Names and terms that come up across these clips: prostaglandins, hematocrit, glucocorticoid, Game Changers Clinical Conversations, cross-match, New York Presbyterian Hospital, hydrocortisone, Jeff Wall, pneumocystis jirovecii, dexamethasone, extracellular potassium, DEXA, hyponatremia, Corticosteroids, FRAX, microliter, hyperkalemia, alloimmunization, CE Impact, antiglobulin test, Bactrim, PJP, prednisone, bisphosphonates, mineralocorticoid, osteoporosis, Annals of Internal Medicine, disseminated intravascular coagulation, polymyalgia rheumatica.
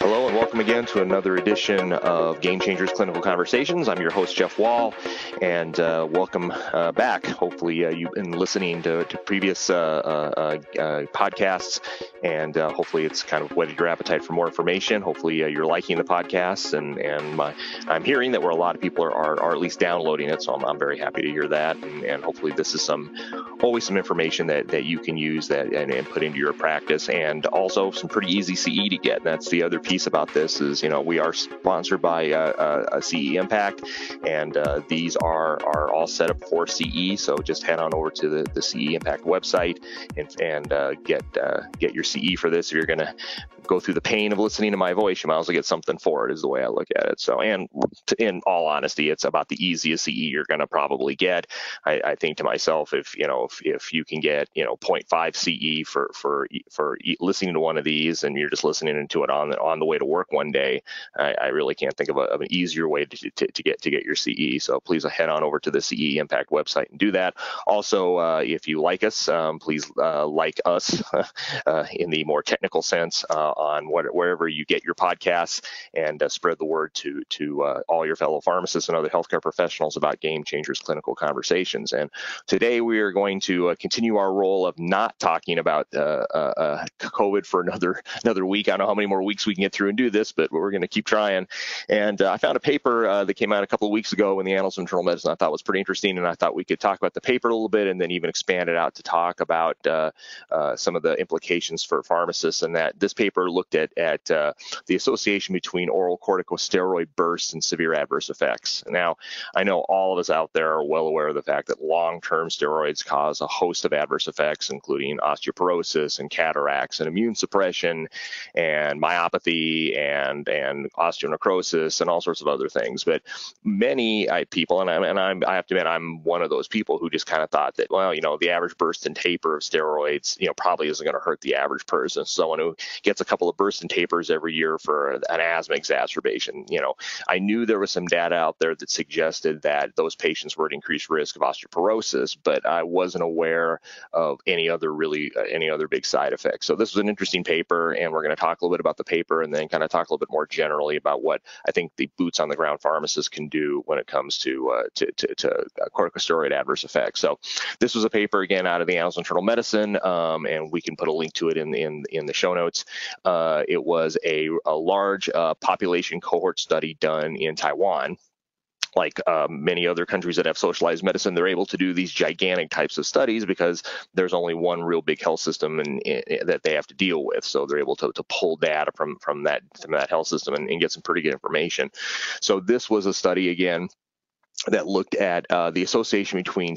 Hello and welcome again to another edition of Game Changers Clinical Conversations. I'm your host, Jeff Wall, and welcome back. Hopefully you've been listening to previous podcasts, and hopefully it's kind of whetted your appetite for more information. Hopefully you're liking the podcast, and I'm hearing that where a lot of people are at least downloading it, so I'm very happy to hear that, and hopefully this is always some information that you can use that and put into your practice, and also some pretty easy CE to get. And that's the other piece about this is, you know, we are sponsored by CE Impact, and these are all set up for CE. So just head on over to the CE Impact website and get your CE for this. If you're going to go through the pain of listening to my voice, you might as well get something for it, is the way I look at it. So, and in all honesty, it's about the easiest CE you're going to probably get. I think to myself, if you can get, 0.5 CE for listening to one of these, and you're just listening to it on the way to work one day, I really can't think of an easier way to get your CE. So please head on over to the CE Impact website and do that. Also, if you like us, please like us in the more technical sense on wherever you get your podcasts, and spread the word to all your fellow pharmacists and other healthcare professionals about Game Changers Clinical Conversations. And today we are going to continue our role of not talking about COVID for another week. I don't know how many more weeks we can get through and do this, but we're going to keep trying. And I found a paper that came out a couple of weeks ago in the Annals of Internal Medicine I thought was pretty interesting, and I thought we could talk about the paper a little bit and then even expand it out to talk about some of the implications for pharmacists. And that this paper looked at the association between oral corticosteroid bursts and severe adverse effects. Now, I know all of us out there are well aware of the fact that long-term steroids cause a host of adverse effects, including osteoporosis and cataracts and immune suppression and myopathy and osteonecrosis and all sorts of other things. But many people, I have to admit, I'm one of those people who just kind of thought that, well, the average burst and taper of steroids, probably isn't going to hurt the average person. Someone who gets a couple of bursts and tapers every year for an asthma exacerbation, I knew there was some data out there that suggested that those patients were at increased risk of osteoporosis, but I wasn't aware of any other big side effects. So this was an interesting paper, and we're going to talk a little bit about the paper and then kind of talk a little bit more generally about what I think the boots on the ground pharmacists can do when it comes to corticosteroid adverse effects. So this was a paper, again, out of the Annals of Internal Medicine, and we can put a link to it in the show notes. It was a large population cohort study done in Taiwan. Like many other countries that have socialized medicine, they're able to do these gigantic types of studies because there's only one real big health system and that they have to deal with. So they're able to pull data from that health system and get some pretty good information. So this was a study, again, that looked at the association between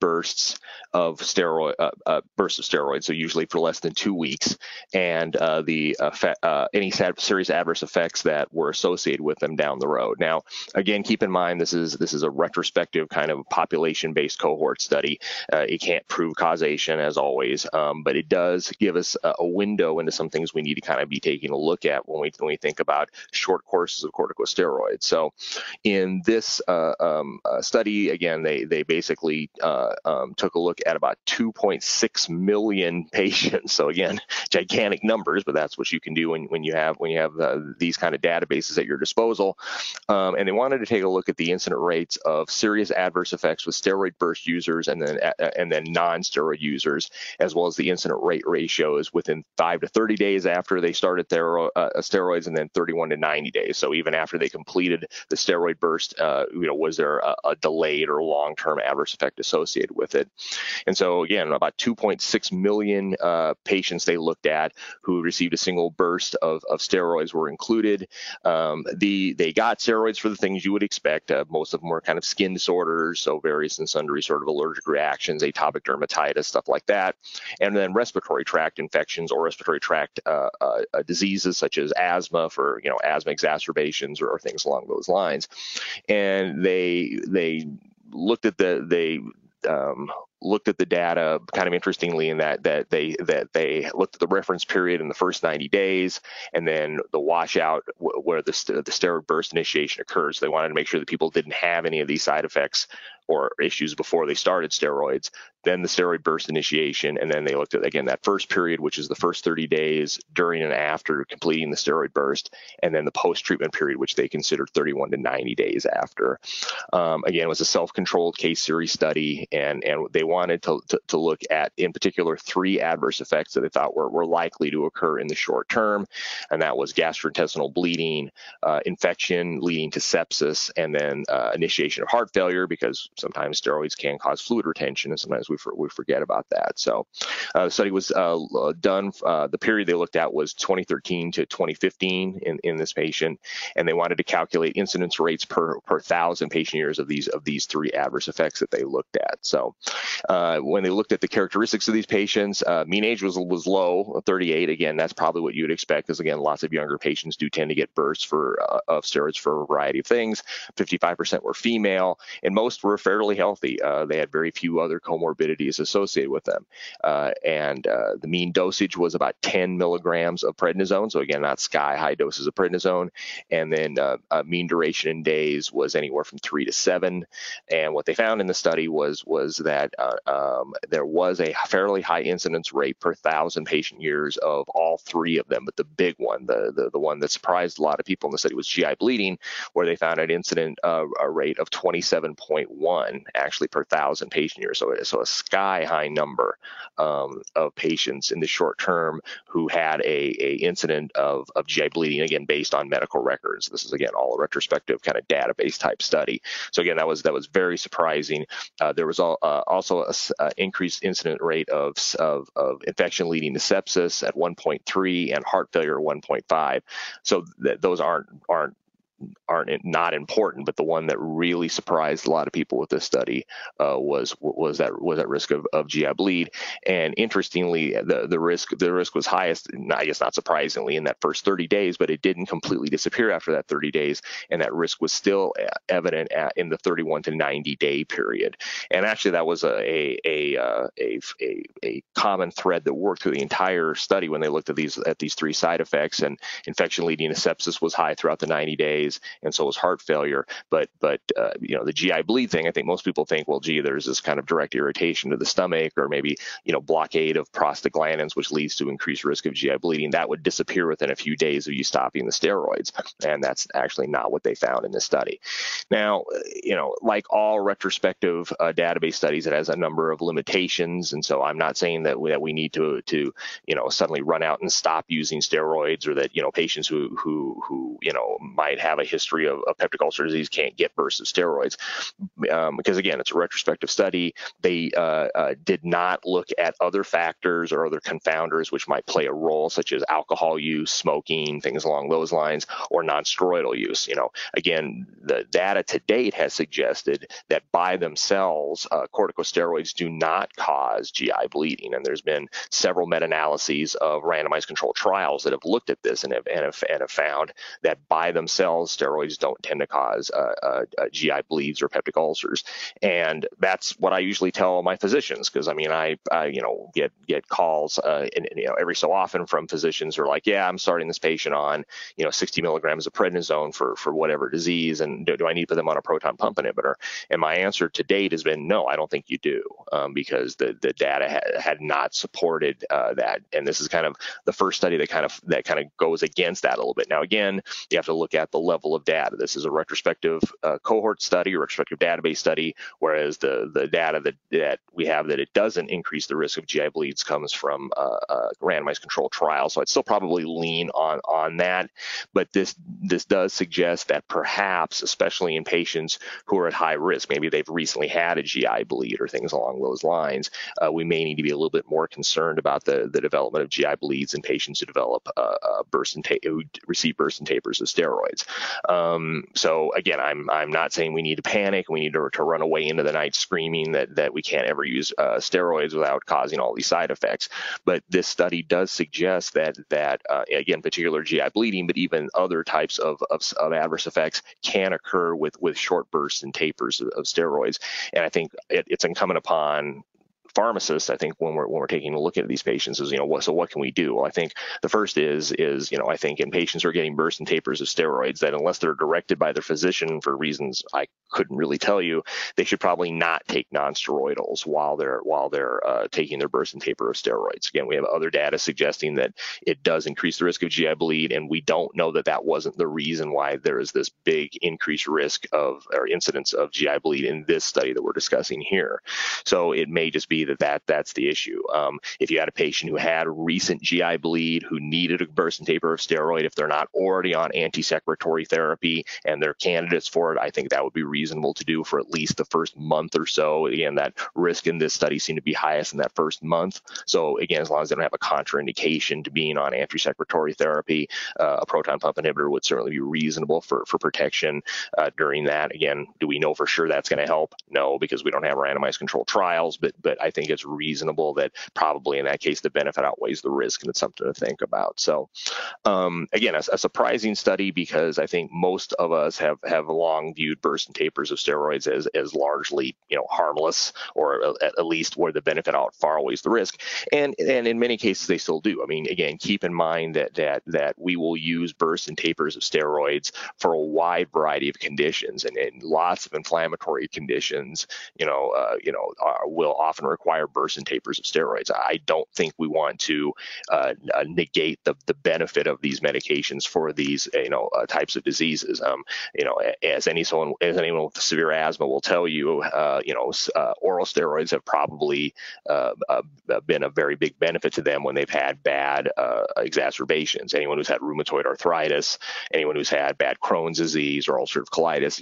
bursts of steroids, so usually for less than 2 weeks, and any serious adverse effects that were associated with them down the road. Now, again, keep in mind this is a retrospective kind of population-based cohort study. It can't prove causation, as always, but it does give us a window into some things we need to kind of be taking a look at when we think about short courses of corticosteroids. So, in this study, again, they basically took a look at about 2.6 million patients. So again, gigantic numbers, but that's what you can do when you have these kind of databases at your disposal. And they wanted to take a look at the incident rates of serious adverse effects with steroid burst users and then non-steroid users, as well as the incident rate ratios within 5 to 30 days after they started their steroids, and then 31 to 90 days. So even after they completed the steroid burst, was there a delayed or long-term adverse effect associated with it? And so, again, about 2.6 million patients they looked at who received a single burst of steroids were included. They got steroids for the things you would expect. Most of them were kind of skin disorders, so various and sundry sort of allergic reactions, atopic dermatitis, stuff like that. And then respiratory tract infections or respiratory tract diseases such as asthma for, asthma exacerbations or things along those lines. And they looked at looked at the data kind of interestingly in that they looked at the reference period in the first 90 days and then the washout where the steroid burst initiation occurs. They wanted to make sure that people didn't have any of these side effects or issues before they started steroids, then the steroid burst initiation, and then they looked at, again, that first period, which is the first 30 days during and after completing the steroid burst, and then the post-treatment period, which they considered 31 to 90 days after. Again, it was a self-controlled case series study, and they wanted to look at, in particular, three adverse effects that they thought were likely to occur in the short term, and that was gastrointestinal bleeding, infection leading to sepsis, and then initiation of heart failure, because sometimes steroids can cause fluid retention, and sometimes we forget about that. So the study was done, the period they looked at was 2013 to 2015 in this patient, and they wanted to calculate incidence rates per 1,000 patient years of these three adverse effects that they looked at. So when they looked at the characteristics of these patients, mean age was low, 38. Again, that's probably what you'd expect, because again, lots of younger patients do tend to get bursts of steroids for a variety of things. 55% were female, and most were fairly healthy. They had very few other comorbidities associated with them. And the mean dosage was about 10 milligrams of prednisone. So again, not sky high doses of prednisone. And then mean duration in days was anywhere from 3 to 7. And what they found in the study was that there was a fairly high incidence rate per 1,000 patient years of all three of them. But the big one, the one that surprised a lot of people in the study, was GI bleeding, where they found an incident rate of 27.1. Actually per 1,000 patient years, so a sky high number of patients in the short term who had a incident of GI bleeding, again based on medical records. This is again all a retrospective kind of database type study. So again, that was very surprising. There was also an increased incident rate of infection leading to sepsis at 1.3 and heart failure at 1.5. So those aren't not important, but the one that really surprised a lot of people with this study was at risk of GI bleed. And interestingly, the risk was highest, I guess not surprisingly, in that first 30 days, but it didn't completely disappear after that 30 days, and that risk was still evident in the 31 to 90 day period. And actually, that was a common thread that worked through the entire study when they looked at these three side effects. And infection leading to sepsis was high throughout the 90 days. And so was heart failure, but the GI bleed thing, I think most people think, well, gee, there's this kind of direct irritation to the stomach, or maybe blockade of prostaglandins, which leads to increased risk of GI bleeding. That would disappear within a few days of you stopping the steroids, and that's actually not what they found in this study. Now, like all retrospective database studies, it has a number of limitations, and so I'm not saying that we need to suddenly run out and stop using steroids, or that patients who might have a history of peptic ulcer disease can't get bursts of steroids, because again, it's a retrospective study. They did not look at other factors or other confounders which might play a role, such as alcohol use, smoking, things along those lines, or non-steroidal use. Again, the data to date has suggested that by themselves, corticosteroids do not cause GI bleeding, and there's been several meta-analyses of randomized controlled trials that have looked at this and have found that by themselves, steroids don't tend to cause GI bleeds or peptic ulcers. And that's what I usually tell my physicians, because I get calls and every so often from physicians who are like, yeah, I'm starting this patient on 60 milligrams of prednisone for whatever disease, and do I need to put them on a proton pump inhibitor? And my answer to date has been no, I don't think you do, because the data had not supported that. And this is kind of the first study that kind of goes against that a little bit. Now again, you have to look at the level of data. This is a retrospective cohort study, or retrospective database study, whereas the data that we have that it doesn't increase the risk of GI bleeds comes from randomized controlled trials. So I'd still probably lean on that, but this does suggest that perhaps, especially in patients who are at high risk, maybe they've recently had a GI bleed or things along those lines, we may need to be a little bit more concerned about the development of GI bleeds in patients who develop who receive burst and tapers of steroids. So again, I'm not saying we need to panic. We need to run away into the night screaming that we can't ever use steroids without causing all these side effects. But this study does suggest that again, particular GI bleeding, but even other types of adverse effects can occur with short bursts and tapers of steroids. And I think it's incumbent upon pharmacists, I think when we're taking a look at these patients is, what can we do? Well, I think the first is I think in patients who are getting bursts and tapers of steroids, that unless they're directed by their physician for reasons I couldn't really tell you, they should probably not take non-steroidals while they're taking their burst and taper of steroids. Again, we have other data suggesting that it does increase the risk of GI bleed, and we don't know that wasn't the reason why there is this big increased risk of or incidence of GI bleed in this study that we're discussing here. So it may just be that's the issue. If you had a patient who had recent GI bleed, who needed a burst and taper of steroid, if they're not already on anti-secretory therapy and they're candidates for it, I think that would be reasonable to do for at least the first month or so. Again, that risk in this study seemed to be highest in that first month. So again, as long as they don't have a contraindication to being on anti-secretory therapy, a proton pump inhibitor would certainly be reasonable for protection during that. Again, do we know for sure that's going to help? No, because we don't have randomized controlled trials, but I think it's reasonable that probably in that case, the benefit outweighs the risk, and it's something to think about. So again, a surprising study, because I think most of us have long viewed bursts and tapers of steroids as largely harmless, or at least where the benefit out far outweighs the risk. And in many cases, they still do. I mean, again, keep in mind that we will use bursts and tapers of steroids for a wide variety of conditions, and lots of inflammatory conditions, will often require bursts and tapers of steroids. I don't think we want to negate the benefit of these medications for these types of diseases. As anyone with severe asthma will tell you, oral steroids have probably been a very big benefit to them when they've had bad exacerbations. Anyone who's had rheumatoid arthritis, anyone who's had bad Crohn's disease or ulcerative colitis,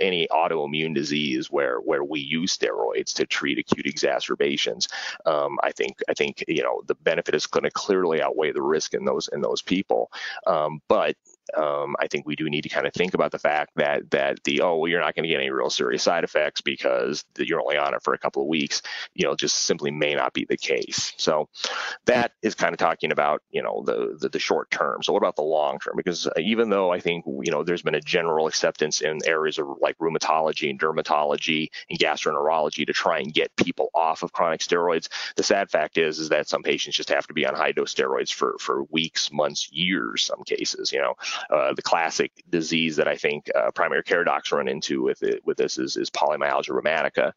any autoimmune disease where we use steroids to treat acute exacerbations, I think the benefit is going to clearly outweigh the risk in those people. I think we do need to kind of think about the fact that you're not going to get any real serious side effects because you're only on it for a couple of weeks, just simply may not be the case. So that is kind of talking about, the short term. So what about the long term? Because even though I think, there's been a general acceptance in areas of like rheumatology and dermatology and gastroenterology to try and get people off of chronic steroids, the sad fact is that some patients just have to be on high dose steroids for weeks, months, years, some cases, The classic disease that I think primary care docs run into with this is polymyalgia rheumatica,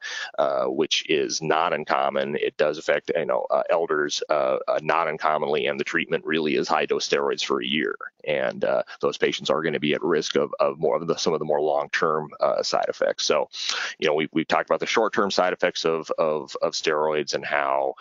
which is not uncommon. It does affect elders not uncommonly, and the treatment really is high dose steroids for a year. And those patients are going to be at risk of more of some of the more long term side effects. So, we've talked about the short term side effects of steroids and how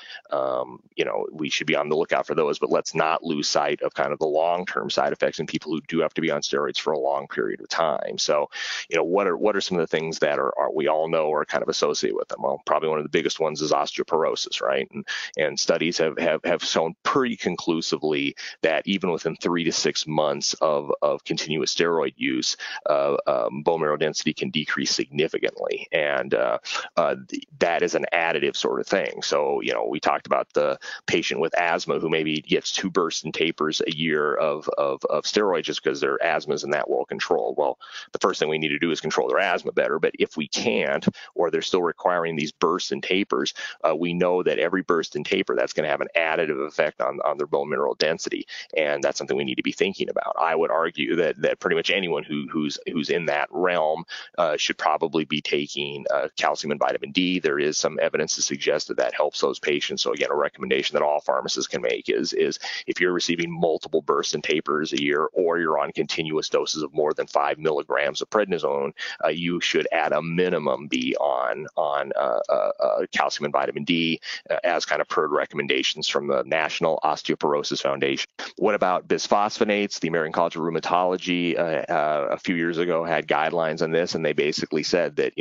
we should be on the lookout for those, but let's not lose sight of kind of the long term side effects in people who do have to be on steroids for a long period of time. So, what are some of the things that are we all know are kind of associated with them? Well, probably one of the biggest ones is osteoporosis, right? And studies have shown pretty conclusively that even within 3 to 6 months of continuous steroid use, bone marrow density can decrease significantly, and that is an additive sort of thing. So, we talked about the patient with asthma who maybe gets 2 bursts and tapers a year of steroids just because their asthma isn't that well controlled. Well, the first thing we need to do is control their asthma better. But if we can't, or they're still requiring these bursts and tapers, we know that every burst and taper, that's going to have an additive effect on their bone mineral density, and that's something we need to be thinking about. I would argue that pretty much anyone who's in that realm should probably be taking calcium and vitamin D. There is some evidence to suggest that helps those patients. So again, a recommendation that all pharmacists can make is if you're receiving multiple bursts and tapers a year, or you're on continuous doses of more than 5 milligrams of prednisone, you should at a minimum be on calcium and vitamin D as kind of per recommendations from the National Osteoporosis Foundation. What about bisphosphonates? The American College of Rheumatology a few years ago had guidelines on this, and they basically said that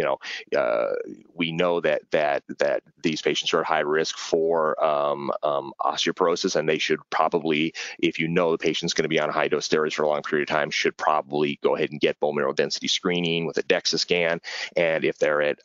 we know that these patients are at high risk for osteoporosis, and they should probably, if the patient's going to be on high dose steroids for a long period of time should probably go ahead and get bone mineral density screening with a DEXA scan. And if they're at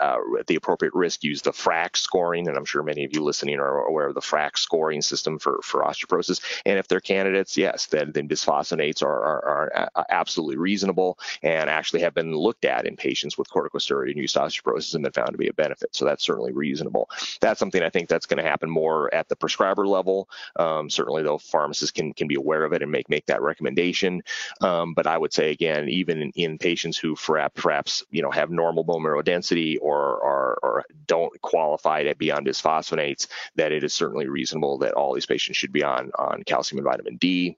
the appropriate risk, use the FRAX scoring. And I'm sure many of you listening are aware of the FRAX scoring system for osteoporosis. And if they're candidates, yes, then bisphosphonates are absolutely reasonable and actually have been looked at in patients with corticosteroid-induced osteoporosis and been found to be a benefit. So that's certainly reasonable. That's something I think that's going to happen more at the prescriber level. Certainly, though, pharmacists can be aware of it and make that recommendation. But I would say, again, even in patients who perhaps have normal bone mineral density or don't qualify to be on bisphosphonates, that it is certainly reasonable that all these patients should be on calcium and vitamin D.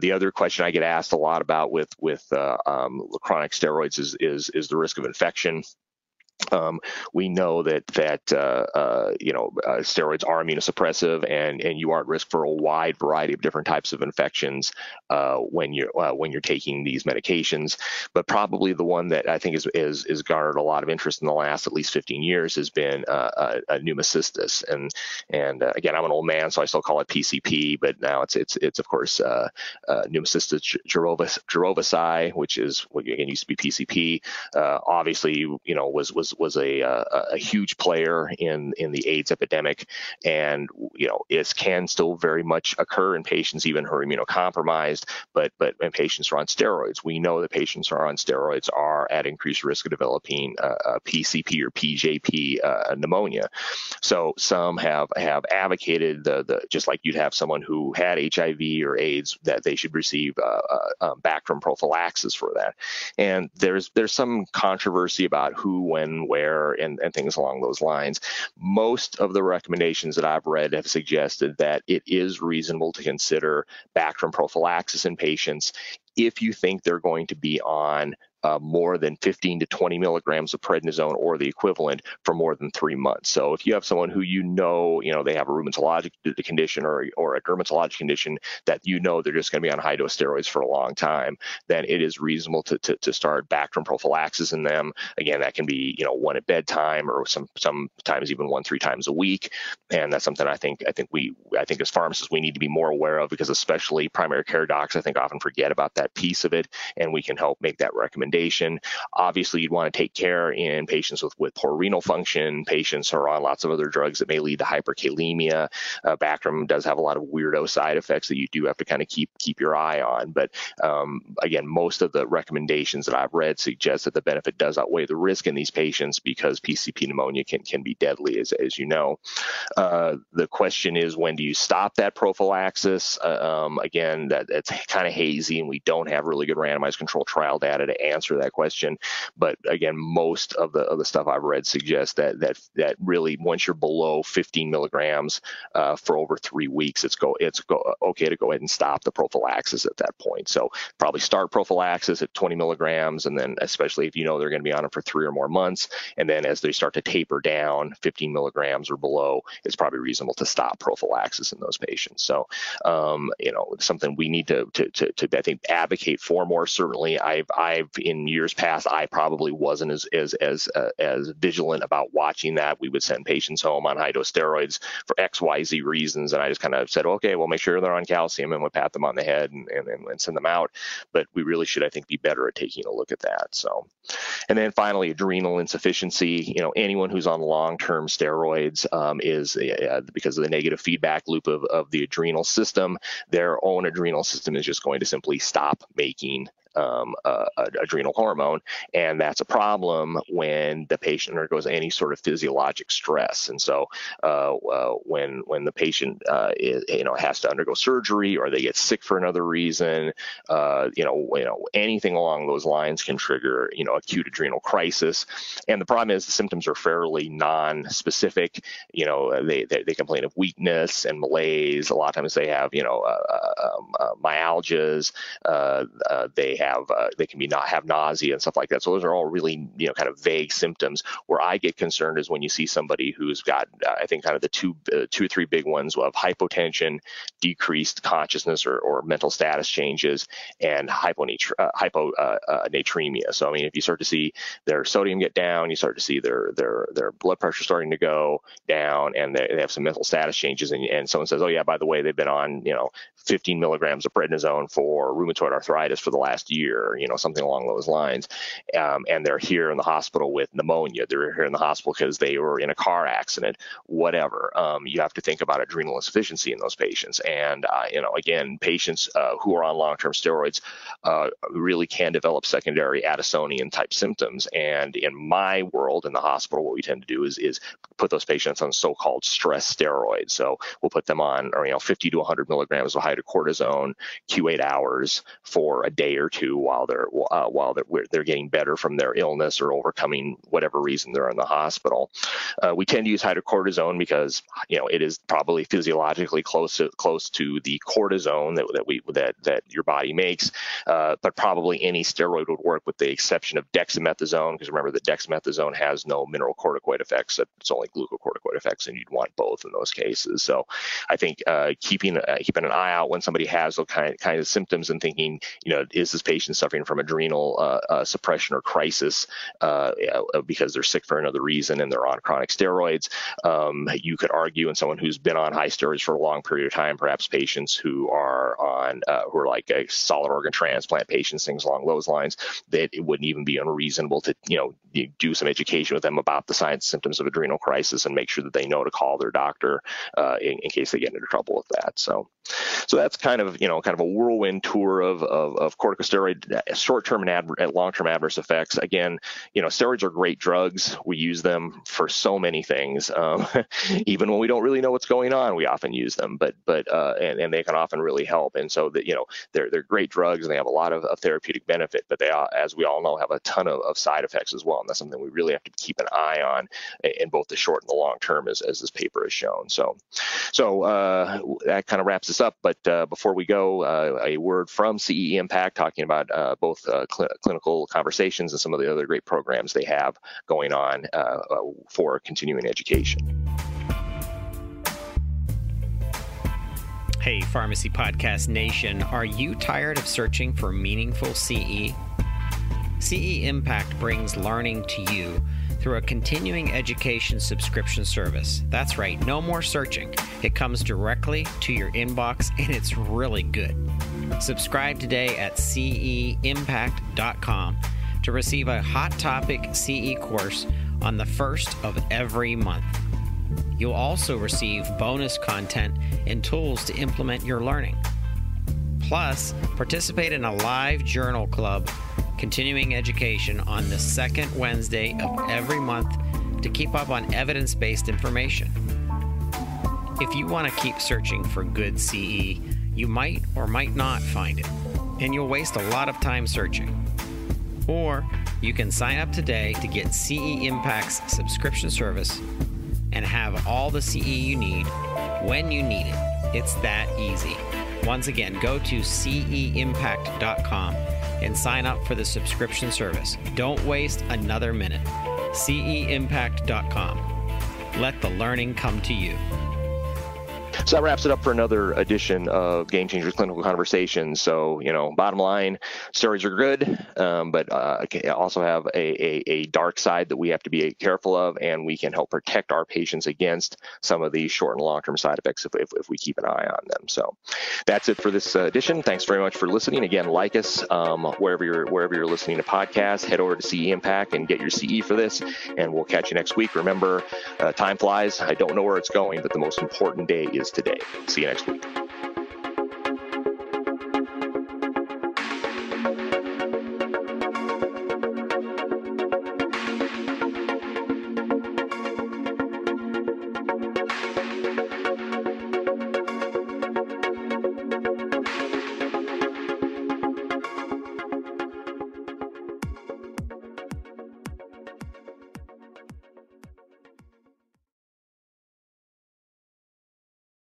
The other question I get asked a lot about with chronic steroids is the risk of infection. We know that steroids are immunosuppressive, and you are at risk for a wide variety of different types of infections when you're taking these medications. But probably the one that I think is garnered a lot of interest in the last at least 15 years has been pneumocystis. And again, I'm an old man, so I still call it PCP, but now it's of course pneumocystis jirovecii, which is what again used to be PCP. Obviously, was a huge player in the AIDS epidemic, and it can still very much occur in patients even who are immunocompromised. But when patients are on steroids, we know that patients who are on steroids are at increased risk of developing a PCP or PJP pneumonia. So some have advocated the just like you'd have someone who had HIV or AIDS that they should receive Bactrim prophylaxis for that. And there's some controversy about who, when, where, and things along those lines. Most of the recommendations that I've read have suggested that it is reasonable to consider Bactrim prophylaxis in patients if you think they're going to be on more than 15 to 20 milligrams of prednisone or the equivalent for more than 3 months. So if you have someone who they have a rheumatologic condition or a dermatologic condition that they're just going to be on high-dose steroids for a long time, then it is reasonable to start Bactrim prophylaxis in them. Again, that can be one at bedtime or sometimes even 3 times a week, and that's something I think as pharmacists we need to be more aware of, because especially primary care docs I think often forget about that piece of it, and we can help make that recommendation. Obviously, you'd want to take care in patients with poor renal function, patients who are on lots of other drugs that may lead to hyperkalemia. Bactrim does have a lot of weirdo side effects that you do have to kind of keep your eye on. But again, most of the recommendations that I've read suggest that the benefit does outweigh the risk in these patients, because PCP pneumonia can be deadly, as you know. The question is, when do you stop that prophylaxis? Again, that's kind of hazy, and we don't have really good randomized control trial data to answer that question. But again, most of the stuff I've read suggests that really once you're below 15 milligrams for over 3 weeks, it's okay to go ahead and stop the prophylaxis at that point. So probably start prophylaxis at 20 milligrams, and then especially if they're going to be on it for 3 or more months, and then as they start to taper down 15 milligrams or below, it's probably reasonable to stop prophylaxis in those patients. So something we need to I think advocate for more. Certainly, I've in years past, I probably wasn't as vigilant about watching that. We would send patients home on high-dose steroids for XYZ reasons, and I just kind of said, okay, well, make sure they're on calcium, and we'll pat them on the head and send them out. But we really should, I think, be better at taking a look at that. So, and then finally, adrenal insufficiency. Anyone who's on long-term steroids is because of the negative feedback loop of the adrenal system, their own adrenal system is just going to simply stop making adrenal hormone, and that's a problem when the patient undergoes any sort of physiologic stress. And so, when the patient has to undergo surgery, or they get sick for another reason, anything along those lines can trigger acute adrenal crisis. And the problem is the symptoms are fairly non-specific. They complain of weakness and malaise. A lot of times they have myalgias. They have they can have nausea and stuff like that. So those are all really, kind of vague symptoms. Where I get concerned is when you see somebody who's got, I think, kind of the two or three big ones of hypotension, decreased consciousness or mental status changes, and hyponatremia. So, if you start to see their sodium get down, you start to see their blood pressure starting to go down, and they have some mental status changes, and someone says, oh yeah, by the way, they've been on 15 milligrams of prednisone for rheumatoid arthritis for the last year, something along those lines, and they're here in the hospital with pneumonia, they're here in the hospital because they were in a car accident, whatever. You have to think about adrenal insufficiency in those patients, and again, patients who are on long-term steroids really can develop secondary Addisonian type symptoms. And in my world, in the hospital, what we tend to do is put those patients on so-called stress steroids. So we'll put them on 50 to 100 milligrams of hydrocortisone Q8 hours for a day or two while they're getting better from their illness or overcoming whatever reason they're in the hospital. We tend to use hydrocortisone because it is probably physiologically close to the cortisone that your body makes, but probably any steroid would work, with the exception of dexamethasone, because remember that dexamethasone has no mineralocorticoid effects; it's only glucocorticoid effects, and you'd want both in those cases. So, I think keeping an eye out when somebody has those kind of symptoms and thinking, is this patient suffering from adrenal suppression or crisis because they're sick for another reason and they're on chronic steroids? You could argue in someone who's been on high steroids for a long period of time, perhaps patients who are on who are like a solid organ transplant patients, things along those lines, that it wouldn't even be unreasonable to do some education with them about the signs and symptoms of adrenal crisis and make sure that they know to call their doctor in case they get into trouble with that. So that's kind of a whirlwind tour of corticosteroid short-term and long-term adverse effects. Again, steroids are great drugs. We use them for so many things. Even when we don't really know what's going on, we often use them, and they can often really help. And so that, they're great drugs and they have a lot of therapeutic benefit, but they, as we all know, have a ton of side effects as well. And that's something we really have to keep an eye on in both the short and the long term, as this paper has shown. So that kind of wraps us up. But before we go, a word from CE Impact, talking about both clinical conversations and some of the other great programs they have going on for continuing education. Hey, Pharmacy Podcast Nation, are you tired of searching for meaningful CE? CE Impact brings learning to you through a continuing education subscription service. That's right, no more searching. It comes directly to your inbox, and it's really good. Subscribe today at ceimpact.com to receive a hot topic CE course on the first of every month. You'll also receive bonus content and tools to implement your learning. Plus, participate in a live journal club continuing education on the second Wednesday of every month to keep up on evidence-based information. If you want to keep searching for good CE, you might or might not find it, and you'll waste a lot of time searching. Or you can sign up today to get CE Impact's subscription service and have all the CE you need when you need it. It's that easy. Once again, go to ceimpact.com and sign up for the subscription service. Don't waste another minute. CEImpact.com. Let the learning come to you. So that wraps it up for another edition of Game Changers Clinical Conversations. So, bottom line, steroids are good, but also have a dark side that we have to be careful of, and we can help protect our patients against some of these short and long-term side effects if we keep an eye on them. So that's it for this edition. Thanks very much for listening. Again, like us wherever you're listening to podcasts. Head over to CE Impact and get your CE for this, and we'll catch you next week. Remember, time flies. I don't know where it's going, but the most important day is today. See you next week.